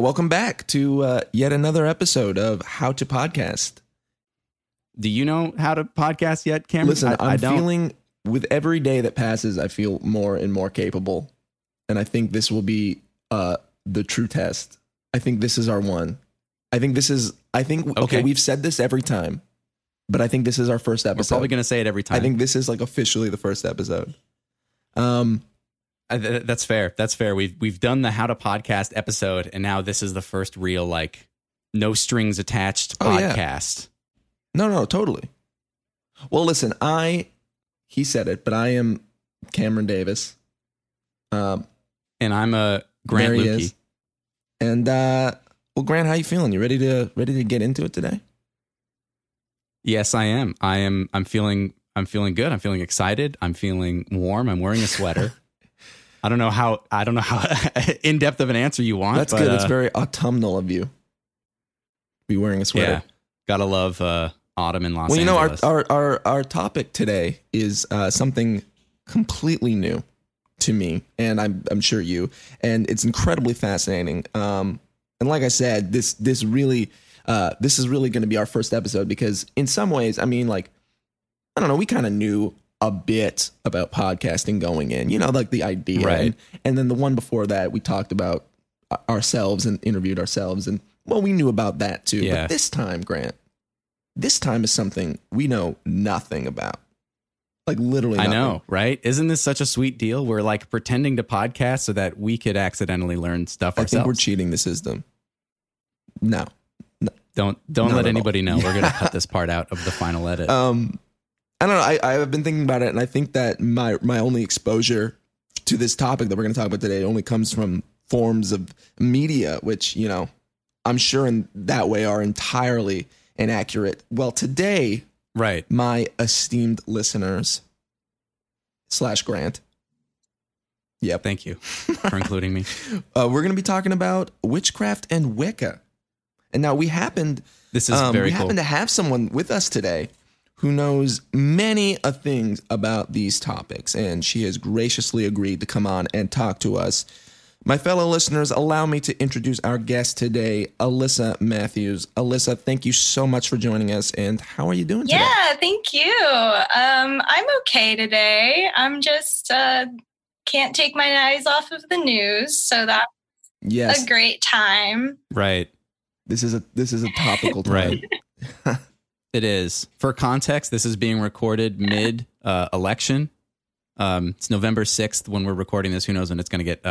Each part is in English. Welcome back to yet another episode of How to Podcast. Do you know how to podcast yet, Cameron? Listen, I'm feeling with every day that passes, I feel more and more capable. And I think this will be the true test. I think this is our one. Okay, we've said this every time, but I think this is our first episode. We're probably going to say it every time. I think this is like officially the first episode. That's fair. That's fair. We've done the How to Podcast episode, and now this is the first real, like, no strings attached podcast. Yeah. No, totally. Well, listen, he said it, but I am Cameron Davis. And I'm a Grant Lukey. And, well, Grant, how you feeling? You ready to get into it today? Yes, I am. I'm feeling good. I'm feeling excited. I'm feeling warm. I'm wearing a sweater. I don't know how in depth of an answer you want. That's good. It's very autumnal of you. Be wearing a sweater. Yeah, gotta love autumn in Los Angeles. Well, you know, our topic today is something completely new to me, and I'm sure you. And it's incredibly fascinating. And like I said, this is really going to be our first episode because in some ways, I mean, like, I don't know, we kind of knew a bit about podcasting going in, you know, like the idea. Right. And then the one before that, we talked about ourselves and interviewed ourselves. And, well, we knew about that, too. Yeah. But this time, Grant, is something we know nothing about. Like, literally nothing. I know, right? Isn't this such a sweet deal? We're, like, pretending to podcast so that we could accidentally learn stuff ourselves. I think we're cheating the system. No. Don't let anybody know. We're going to cut this part out of the final edit. I don't know. I've been thinking about it, and I think that my only exposure to this topic that we're going to talk about today only comes from forms of media, which, you know, I'm sure in that way are entirely inaccurate. Well, today, right, my esteemed listeners / Grant. Yep. Thank you for including me. We're going to be talking about witchcraft and Wicca. And now we happen to have someone with us today who knows many a things about these topics, and she has graciously agreed to come on and talk to us. My fellow listeners, allow me to introduce our guest today, Alyssa Matthews. Alyssa, thank you so much for joining us, and how are you doing today? Yeah, thank you. I'm okay today. I'm just can't take my eyes off of the news, so that's a great time. Right. This is a topical time. Right. It is. For context, this is being recorded mid election. It's November 6th when we're recording this. Who knows when it's going to get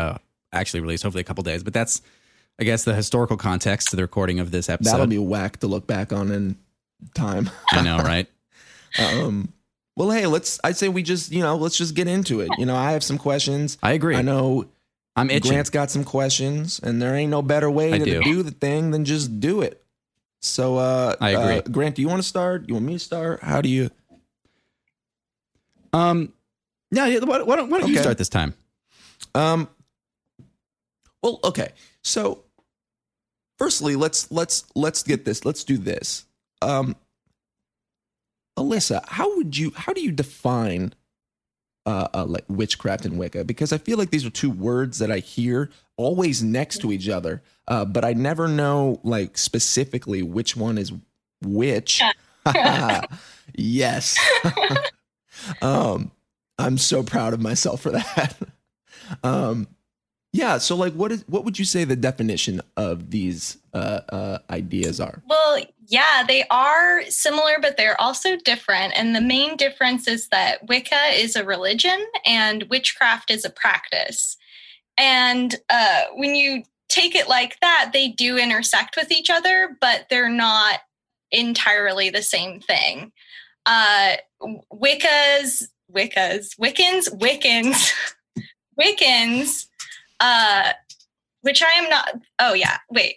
actually released? Hopefully a couple days. But that's, I guess, the historical context to the recording of this episode. That'll be whack to look back on in time. I know, right? Well, hey, let's just get into it. You know, I have some questions. I agree. I know. I'm itching. Grant's got some questions, and there ain't no better way to do the thing than just do it. So, I agree. Grant, do you want to start? You want me to start? How do you? Why don't you start this time? Well, okay. So, firstly, let's do this. Alyssa, how do you define like witchcraft and Wicca? Because I feel like these are two words that I hear always next to each other. But I never know, like, specifically which one is which. Yes. I'm so proud of myself for that. Yeah. So, like, what would you say the definition of these ideas are? Well, yeah, they are similar, but they're also different. And the main difference is that Wicca is a religion and witchcraft is a practice. And when you take it like that, they do intersect with each other, but they're not entirely the same thing. Wiccans, which I am not. Oh yeah. Wait,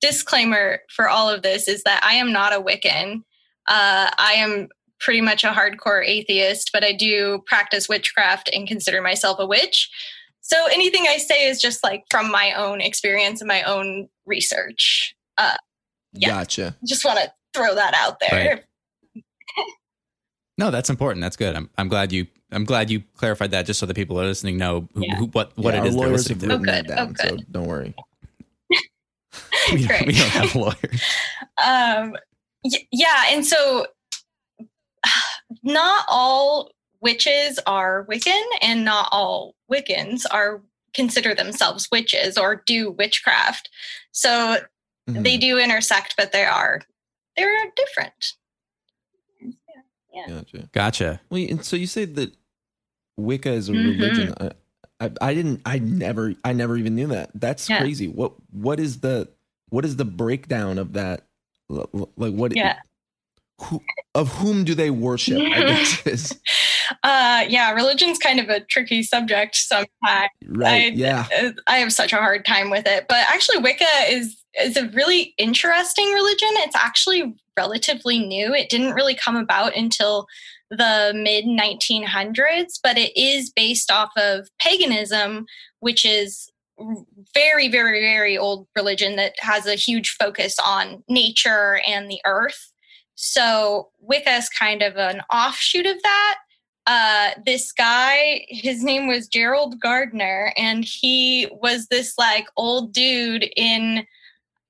disclaimer for all of this is that I am not a Wiccan. I am pretty much a hardcore atheist, but I do practice witchcraft and consider myself a witch. So anything I say is just, like, from my own experience and my own research. Gotcha. Just want to throw that out there. Right. No, that's important. That's good. I'm glad you clarified that just so the people who are listening know what it is they're listening to. So don't worry. We don't have lawyers. Yeah. And so not all witches are Wiccan, and not all Wiccans are consider themselves witches or do witchcraft. So they do intersect, but they're different. Yeah. Gotcha. Well, and so you said that Wicca is a religion. I never even knew that. That's crazy. What is the breakdown of that? Like what? Yeah. Of whom do they worship? I guess is. Religion's kind of a tricky subject sometimes. Right. I have such a hard time with it. But actually, Wicca is a really interesting religion. It's actually relatively new. It didn't really come about until the mid 1900s, but it is based off of paganism, which is very, very, very old religion that has a huge focus on nature and the earth. So Wicca is kind of an offshoot of that. This guy, his name was Gerald Gardner, and he was this like old dude in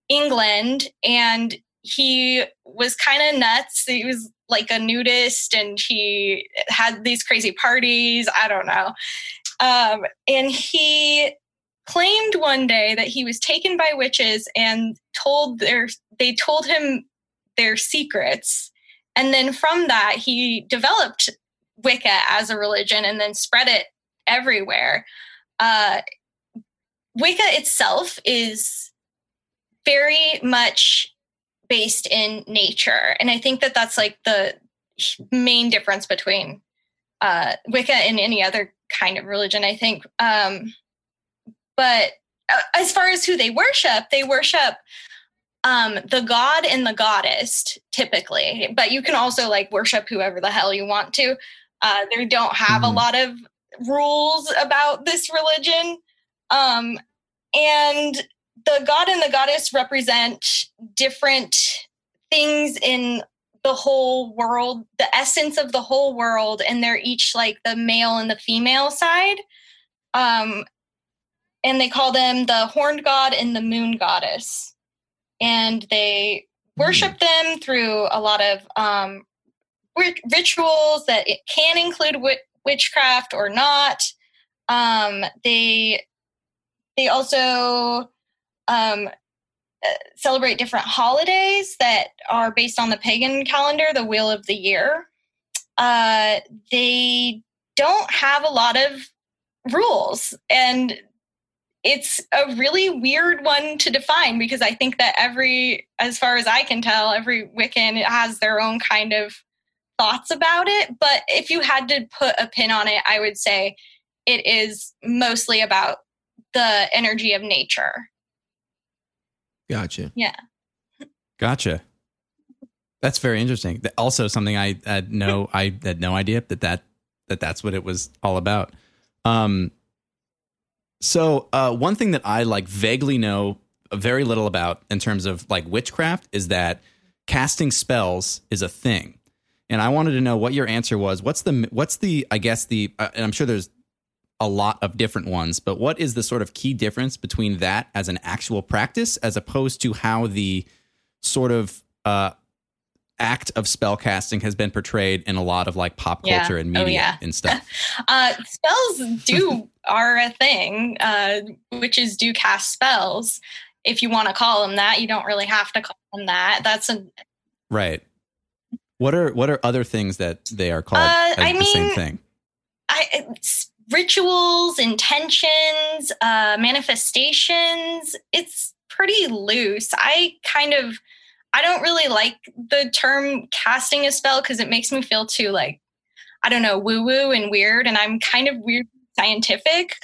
England, and he was kind of nuts. He was like a nudist, and he had these crazy parties. I don't know. And he claimed one day that he was taken by witches and they told him their secrets. And then from that, he developed Wicca as a religion and then spread it everywhere. Wicca itself is very much based in nature. And I think that that's like the main difference between Wicca and any other kind of religion, I think. But as far as who they worship the god and the goddess typically, but you can also like worship whoever the hell you want to. They don't have a lot of rules about this religion. And the god and the goddess represent different things in the whole world, the essence of the whole world. And they're each like the male and the female side. And they call them the horned god and the moon goddess. And they worship them through a lot of rituals that it can include witchcraft or not. They also celebrate different holidays that are based on the pagan calendar, the Wheel of the Year. They don't have a lot of rules, and it's a really weird one to define, because I think that as far as I can tell, every Wiccan has their own kind of thoughts about it. But if you had to put a pin on it, I would say it is mostly about the energy of nature. Gotcha. Yeah. Gotcha. That's very interesting. Also something I had no idea that's what it was all about. So one thing that I like vaguely know very little about in terms of like witchcraft is that casting spells is a thing. And I wanted to know what your answer was. What's the, and I'm sure there's a lot of different ones, but what is the sort of key difference between that as an actual practice as opposed to how the sort of act of spell casting has been portrayed in a lot of like pop culture and media and stuff? Spells are a thing. Witches do cast spells. If you want to call them that, you don't really have to call them that. Right. What are other things that they are called? Same thing. Rituals, intentions, manifestations. It's pretty loose. I don't really like the term casting a spell because it makes me feel too like, I don't know, woo-woo and weird. And I'm kind of weird scientific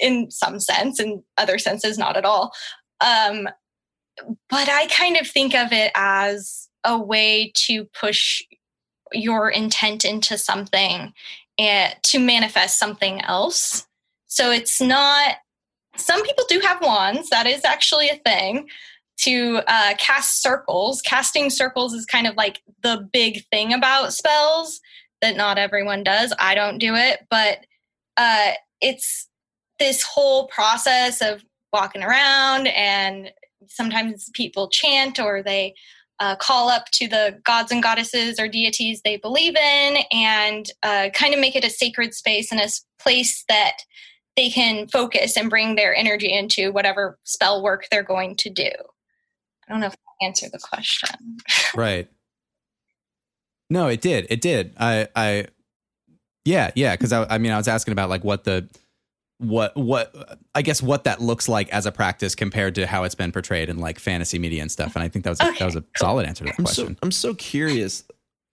in some sense, in other senses, not at all. But I kind of think of it as a way to push your intent into something and to manifest something else. So it's not, some people do have wands. That is actually a thing. To cast circles. Casting circles is kind of like the big thing about spells that not everyone does. I don't do it, but it's this whole process of walking around and sometimes people chant or they call up to the gods and goddesses or deities they believe in, and kind of make it a sacred space and a place that they can focus and bring their energy into whatever spell work they're going to do. I don't know if I answered the question. Right. No, it did. It did. Yeah. Cause I was asking about like what that looks like as a practice compared to how it's been portrayed in like fantasy media and stuff. And I think that was a solid answer to that question. I'm so curious,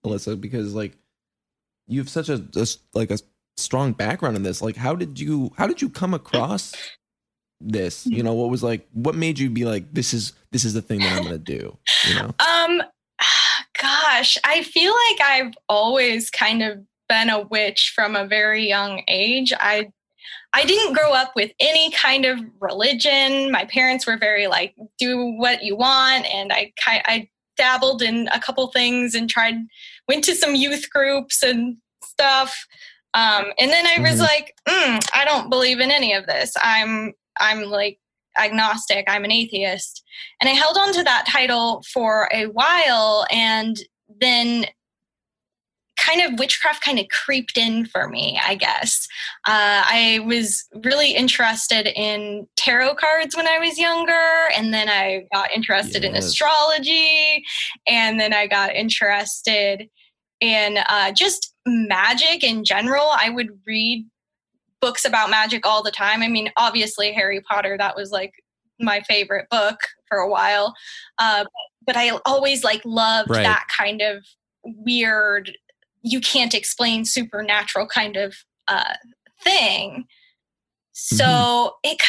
Alyssa, because like you have such a strong background in this. Like, how did you come across this? You know, what made you be like, this is the thing that I'm going to do, you know? Gosh, I feel like I've always kind of been a witch from a very young age. I didn't grow up with any kind of religion. My parents were very like, do what you want. And I dabbled in a couple things and went to some youth groups and stuff. And then I was like, I don't believe in any of this. I'm like agnostic. I'm an atheist. And I held on to that title for a while. And then kind of witchcraft kind of creeped in for me, I guess. I was really interested in tarot cards when I was younger, and then I got interested in astrology, and then I got interested in just magic in general. I would read books about magic all the time. I mean, obviously Harry Potter, that was like my favorite book for a while. But I always like loved that kind of weird, you can't explain supernatural kind of thing. So it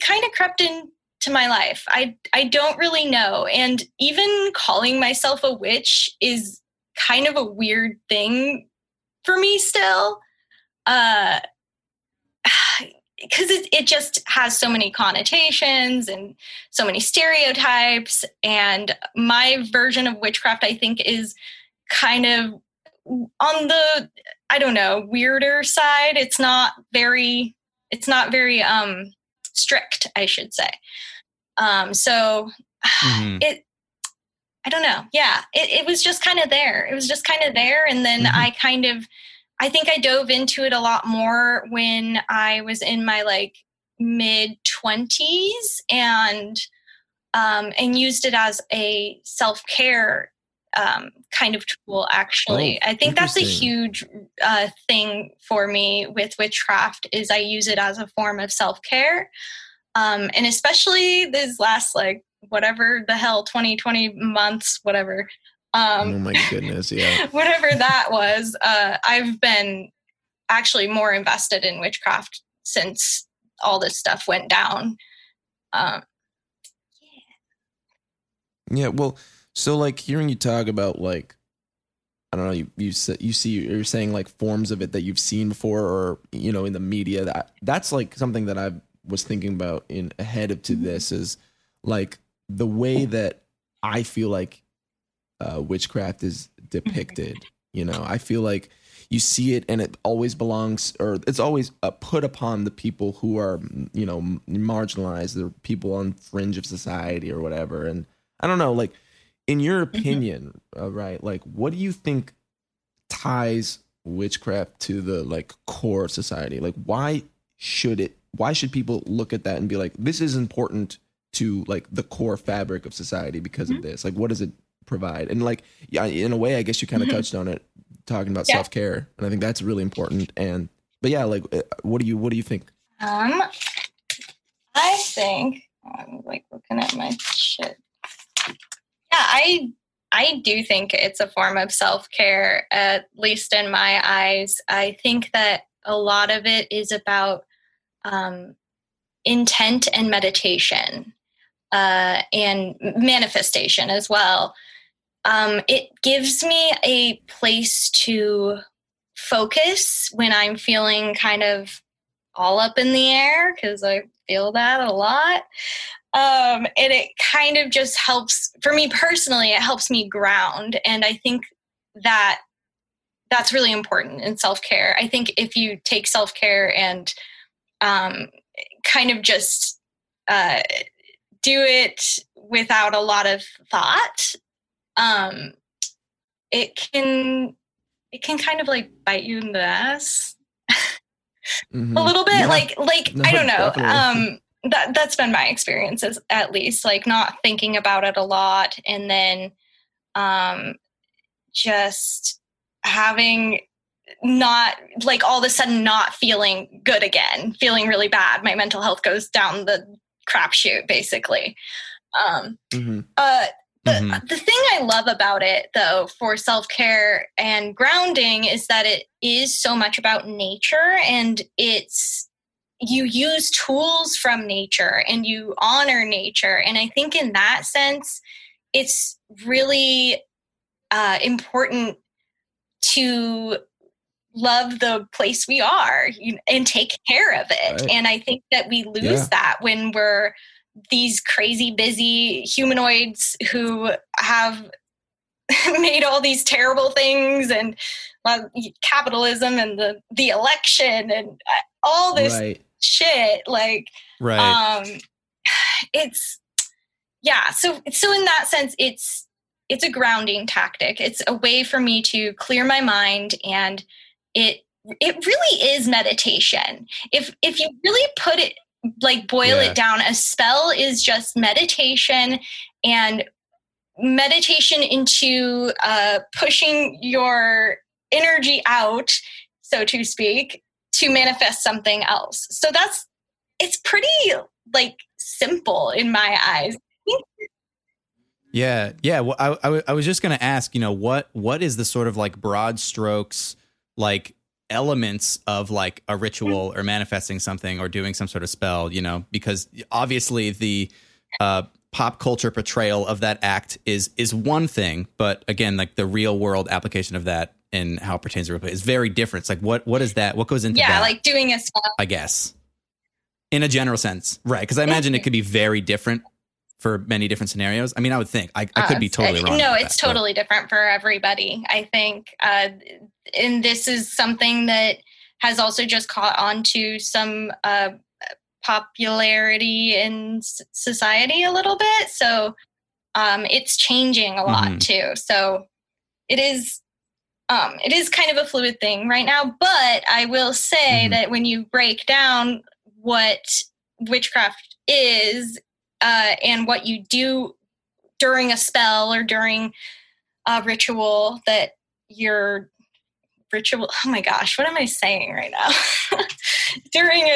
kind of crept into my life. I don't really know. And even calling myself a witch is kind of a weird thing for me still. Because it just has so many connotations and so many stereotypes. And my version of witchcraft, I think, is kind of on the, I don't know, weirder side. It's not very strict, I should say. I don't know. Yeah, it was just kind of there. It was just kind of there. And then I think I dove into it a lot more when I was in my like mid-20s and used it as a self-care kind of tool, actually. I think that's a huge thing for me with witchcraft is I use it as a form of self-care. And especially this last like whatever the hell, 20 months, whatever. Oh my goodness, yeah. Whatever that was, I've been actually more invested in witchcraft since all this stuff went down. Yeah, well, so like hearing you talk about like, I don't know, you're saying like forms of it that you've seen before or, you know, in the media, that's like something that I was thinking about ahead to this is like the way that I feel like witchcraft is depicted. You know, I feel like you see it and it always belongs, or it's always put upon the people who are, you know, marginalized, the people on fringe of society or whatever. And I don't know, like in your opinion, right? Like, what do you think ties witchcraft to the like core of society? Like, why should people look at that and be like, this is important to like the core fabric of society because of this? Like, what does it provide? And like, yeah, in a way, I guess you kind of touched on it talking about self-care. And I think that's really important. And, but yeah, like, what do you think? I think I'm like looking at my shit. Yeah, I do think it's a form of self-care, at least in my eyes. I think that a lot of it is about intent and meditation and manifestation as well. It gives me a place to focus when I'm feeling kind of all up in the air, because I feel that a lot. And it kind of just helps, for me personally, it helps me ground. And I think that that's really important in self-care. I think if you take self-care and kind of just do it without a lot of thought, it can kind of like bite you in the ass mm-hmm. a little bit. Yeah. Like, no, I don't know. Definitely. That's been my experiences, at least, like not thinking about it a lot. And then, just having not like all of a sudden not feeling good again, feeling really bad. My mental health goes down the crapshoot basically. Mm-hmm. The thing I love about it though, for self-care and grounding, is that it is so much about nature, and you use tools from nature and you honor nature. And I think in that sense, it's really important to love the place we are and take care of it. Right. And I think that we lose that when we're these crazy busy humanoids who have made all these terrible things, and capitalism and the election and all this shit. So in that sense, it's a grounding tactic. It's a way for me to clear my mind, and it really is meditation. If you really put it, like boil it down, a spell is just meditation, and meditation into pushing your energy out, so to speak, to manifest something else. So it's pretty like simple in my eyes. Yeah. Yeah. Well, I was just going to ask, what is the sort of like broad strokes, like elements of like a ritual or manifesting something or doing some sort of spell, because obviously the, pop culture portrayal of that act is one thing, but again, like the real world application of that and how it pertains to real play is very different. It's like, what is that? What goes into that? Yeah, like doing a spell, I guess, in a general sense, right? Because I imagine it could be very different for many different scenarios. I mean, I would think I could be totally wrong. No, it's totally different for everybody, I think. And this is something that has also just caught on to some popularity in society a little bit. So it's changing a lot too. So it is kind of a fluid thing right now, but I will say that when you break down what witchcraft is and what you do during a spell or during a ritual that you're ritual. Oh my gosh, what am I saying right now? During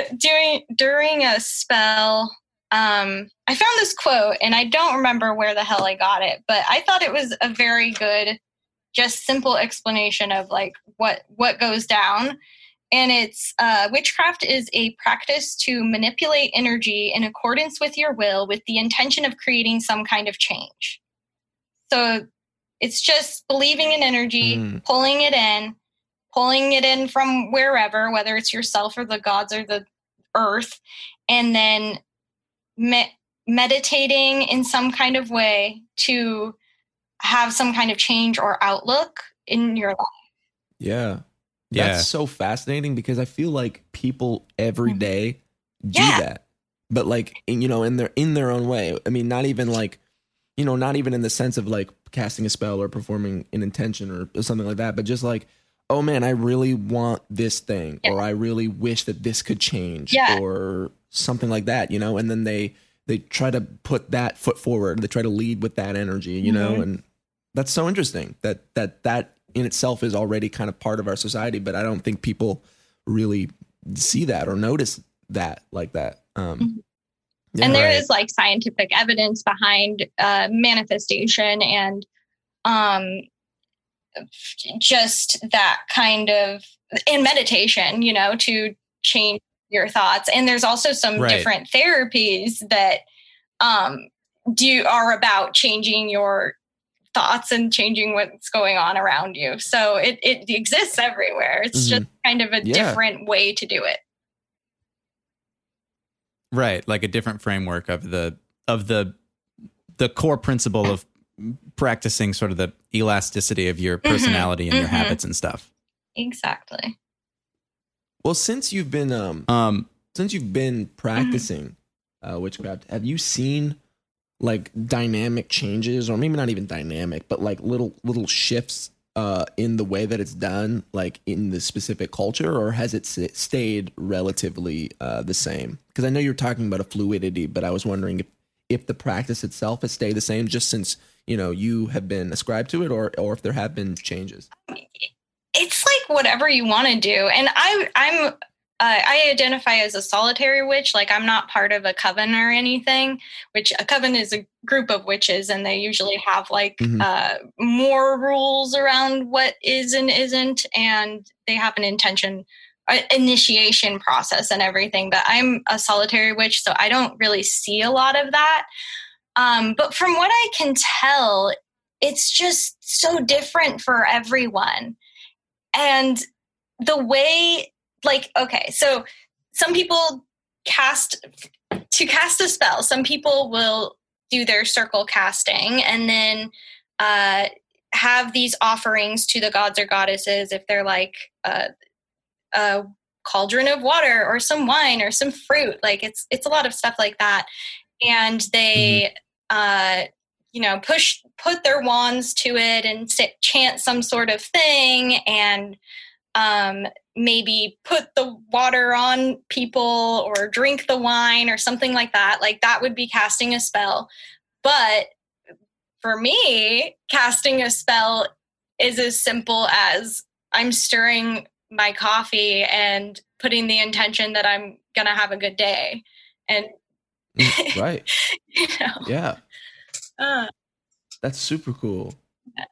a spell, I found this quote and I don't remember where the hell I got it, but I thought it was a very good, just simple explanation of like what goes down. And it's witchcraft is a practice to manipulate energy in accordance with your will, with the intention of creating some kind of change. So it's just believing in energy, pulling it in from wherever, whether it's yourself or the gods or the earth, and then meditating in some kind of way to have some kind of change or outlook in your life. Yeah. Yeah. That's so fascinating because I feel like people every day do that, but like, in their own way. I mean, not even like, not even in the sense of like casting a spell or performing an intention or something like that, but just like, oh man, I really want this thing, or I really wish that this could change, or something like that, and then they try to put that foot forward. They try to lead with that energy, and that's so interesting that in itself is already kind of part of our society, but I don't think people really see that or notice that like that. And there is like scientific evidence behind manifestation and, just that kind of in meditation, to change your thoughts. And there's also some different therapies that are about changing your thoughts and changing what's going on around you. So it exists everywhere. It's just kind of a different way to do it. Right. Like a different framework of the core principle of practicing sort of the elasticity of your personality and your habits and stuff. Exactly. Well, since you've been practicing witchcraft, have you seen like dynamic changes, or maybe not even dynamic, but like little shifts in the way that it's done, like in the specific culture, or has it stayed relatively the same? Because I know you're talking about a fluidity, but I was wondering if the practice itself has stayed the same just since, you know, you have been ascribed to it, or if there have been changes. It's like whatever you want to do. And I identify as a solitary witch. Like, I'm not part of a coven or anything, which a coven is a group of witches, and they usually have like more rules around what is and isn't, and they have an intention initiation process and everything. But I'm a solitary witch, so I don't really see a lot of that. But from what I can tell, it's just so different for everyone. And the way, like, okay, so some people cast a spell. Some people will do their circle casting and then have these offerings to the gods or goddesses, if they're like a cauldron of water or some wine or some fruit. Like, it's a lot of stuff like that. And they, you know, put their wands to it and chant some sort of thing, and maybe put the water on people or drink the wine or something like that. Like, that would be casting a spell. But for me, casting a spell is as simple as I'm stirring my coffee and putting the intention that I'm going to have a good day. And right. You know. Yeah. That's super cool. Yeah.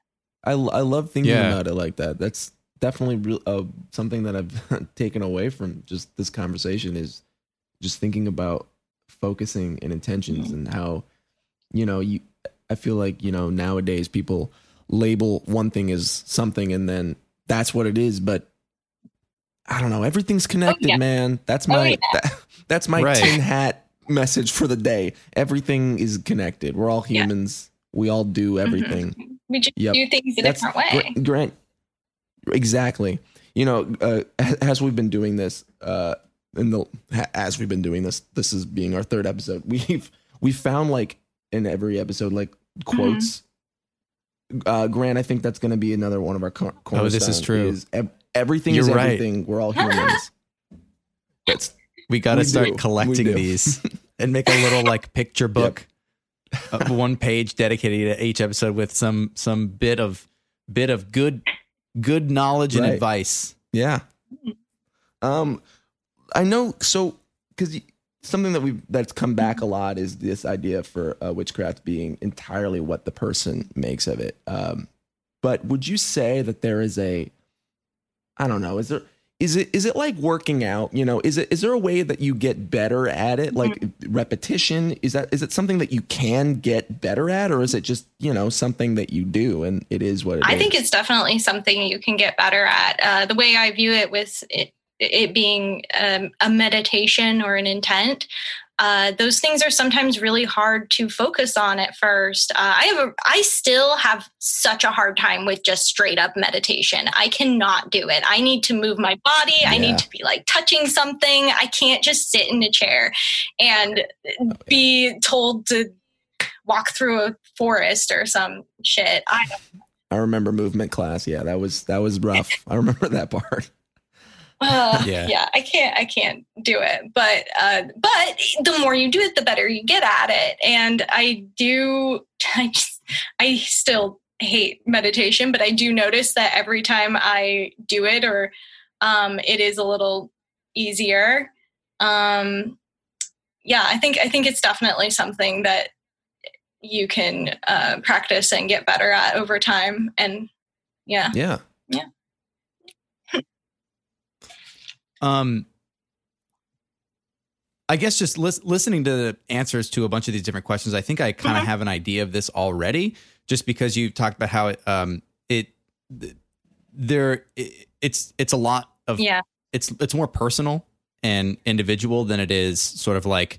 I love thinking about it like that. That's definitely something that I've taken away from just this conversation, is just thinking about focusing and intentions, and how, you know, I feel like, you know, nowadays people label one thing as something and then that's what it is. But I don't know. Everything's connected, man. That's that's my tin hat message for the day. Everything is connected. We're all humans. Yeah. We all do everything. We just do things in a different way. Grant, exactly. You know, as we've been doing this, this is being our third episode. We found, like, in every episode, like, quotes. Grant, I think that's going to be another one of our cornerstones. Oh, this is true. Everything is everything. Right. We're all humans. We got to start collecting these and make a little, like, picture book, one page dedicated to each episode with some bit of good knowledge and advice. Yeah. I know. So, because something that's come back a lot is this idea for witchcraft being entirely what the person makes of it. But would you say that there is is it like working out? You know, is there a way that you get better at it? Like repetition? Is it something that you can get better at, or is it just, you know, something that you do and it is what it is? I think it's definitely something you can get better at. The way I view it, with it being a meditation or an intent, those things are sometimes really hard to focus on at first. I still have such a hard time with just straight up meditation. I cannot do it. I need to move my body. Yeah. I need to be like touching something. I can't just sit in a chair and be told to walk through a forest or some shit. I remember movement class. Yeah, that was rough. I remember that part. I can't do it. But the more you do it, the better you get at it. And I still hate meditation, but I do notice that every time I do it, or it is a little easier. I think it's definitely something that you can practice and get better at over time. And yeah. I guess just listening to the answers to a bunch of these different questions, I think I kind of have an idea of this already, just because you talked about how it's a lot of, it's more personal and individual than it is sort of like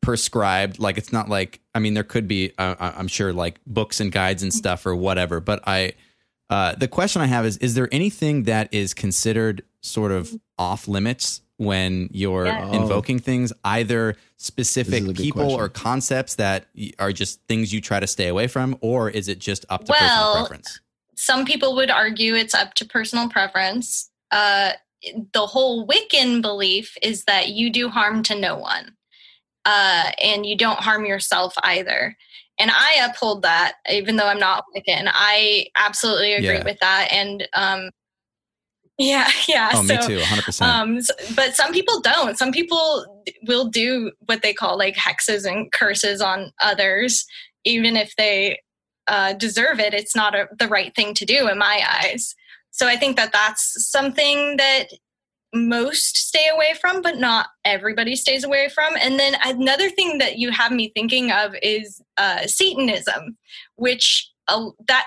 prescribed. Like, it's not like, I mean, there could be, I'm sure, like books and guides and stuff or whatever, but the question I have is there anything that is considered sort of off limits when you're invoking things, either specific people or concepts that are just things you try to stay away from, or is it just up to personal preference? Some people would argue it's up to personal preference. The whole Wiccan belief is that you do harm to no one, and you don't harm yourself either. And I uphold that, even though I'm not Wiccan. I absolutely agree with that. And me too, 100%. But some people don't. Some people will do what they call like hexes and curses on others, even if they deserve it. It's not the right thing to do in my eyes. So I think that that's something that most stay away from, but not everybody stays away from. And then another thing that you have me thinking of is Satanism, which that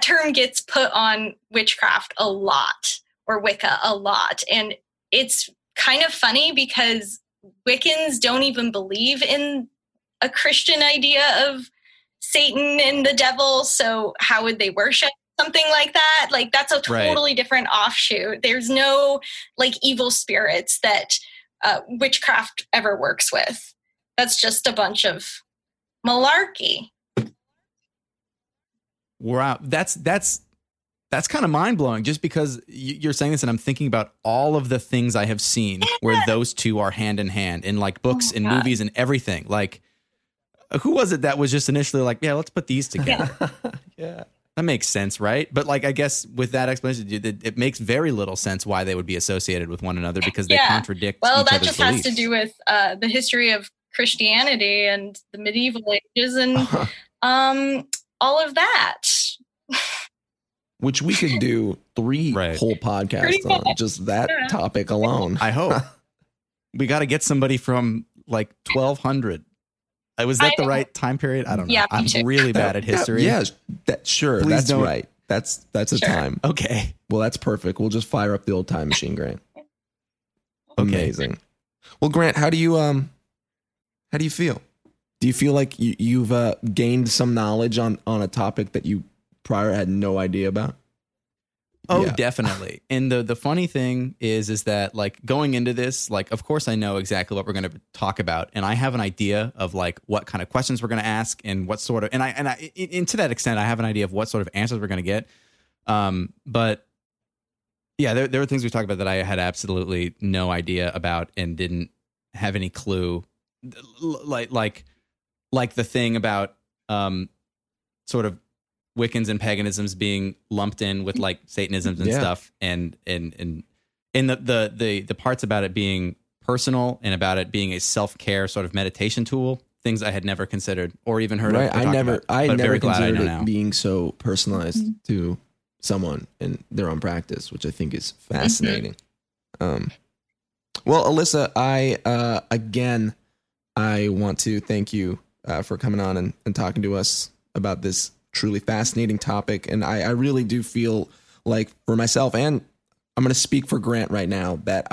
term gets put on witchcraft a lot, or Wicca a lot. And it's kind of funny because Wiccans don't even believe in a Christian idea of Satan and the devil. So how would they worship something like that? Like, that's a totally different offshoot. There's no like evil spirits that witchcraft ever works with. That's just a bunch of malarkey. Wow. That's kind of mind blowing, just because you're saying this and I'm thinking about all of the things I have seen where those two are hand in hand in like books and movies and everything. Like, who was it that was just initially like, yeah, let's put these together. Yeah. That makes sense, right? But like, I guess with that explanation, it makes very little sense why they would be associated with one another, because they contradict. Well, that just has to do with the history of Christianity and the medieval ages and all of that. Which we could do three whole podcasts on just that topic alone. I hope we got to get somebody from like 1200. Was that the right time period? I don't know. Yeah, I'm really bad at history. Sure. Please that's don't. Right. That's a time. Okay. Well, that's perfect. We'll just fire up the old time machine, Grant. Amazing. Okay. Well, Grant, how do you feel? Do you feel like you've gained some knowledge on a topic that you prior had no idea about? Oh, yeah. Definitely. And the funny thing is that like going into this, like, of course I know exactly what we're going to talk about. And I have an idea of like what kind of questions we're going to ask and what sort of, and to that extent, I have an idea of what sort of answers we're going to get. But yeah, there were things we talked about that I had absolutely no idea about and didn't have any clue. Like the thing about sort of Wiccans and paganisms being lumped in with like Satanisms and stuff, and the parts about it being personal and about it being a self-care sort of meditation tool, things I had never considered or even heard of. I never considered it being so personalized to someone and their own practice, which I think is fascinating. Well, Alyssa, I want to thank you for coming on and talking to us about this truly fascinating topic. And I really do feel like, for myself, and I'm going to speak for Grant right now, that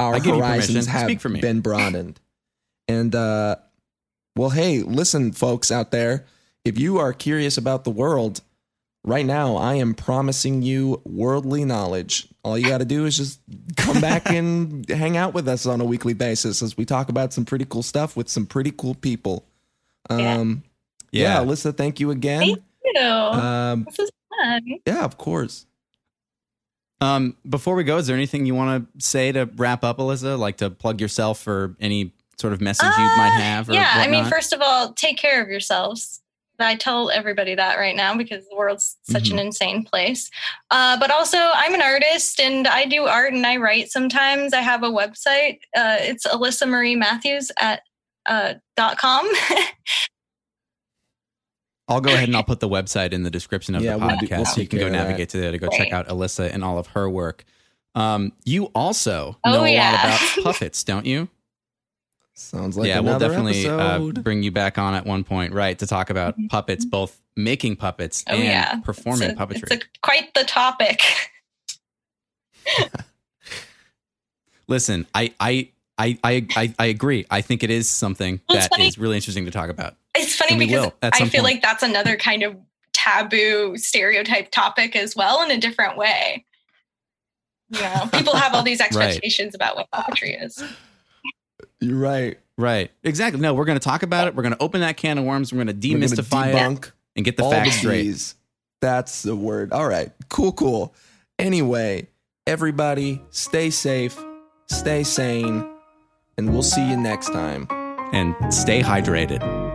our horizons have been broadened. And, well, hey, listen, folks out there, if you are curious about the world right now, I am promising you worldly knowledge. All you got to do is just come back and hang out with us on a weekly basis as we talk about some pretty cool stuff with some pretty cool people. Yeah, Alyssa, thank you again. Thank you. This is fun. Yeah, of course. Before we go, is there anything you want to say to wrap up, Alyssa? Like to plug yourself or any sort of message you might have? Or whatnot? I mean, first of all, take care of yourselves. I tell everybody that right now because the world's such an insane place. But also, I'm an artist and I do art and I write sometimes. I have a website. It's AlyssaMarieMatthews.com. I'll go ahead and I'll put the website in the description of the podcast. We'll so you can go navigate to there to go check out Alyssa and all of her work. You also know a lot about puppets, don't you? Sounds like we'll definitely bring you back on at one point, right, to talk about puppets, both making puppets and performing puppetry. It's quite the topic. Listen, I agree. I think it is something that is really interesting to talk about. It's funny because I feel like that's another kind of taboo stereotype topic as well in a different way. You know, people have all these expectations about what puppetry is. Right. Right. Exactly. No, we're going to talk about it. We're going to open that can of worms. We're going to demystify it and get the facts straight. That's the word. All right. Cool. Cool. Anyway, everybody stay safe, stay sane, and we'll see you next time. And stay hydrated.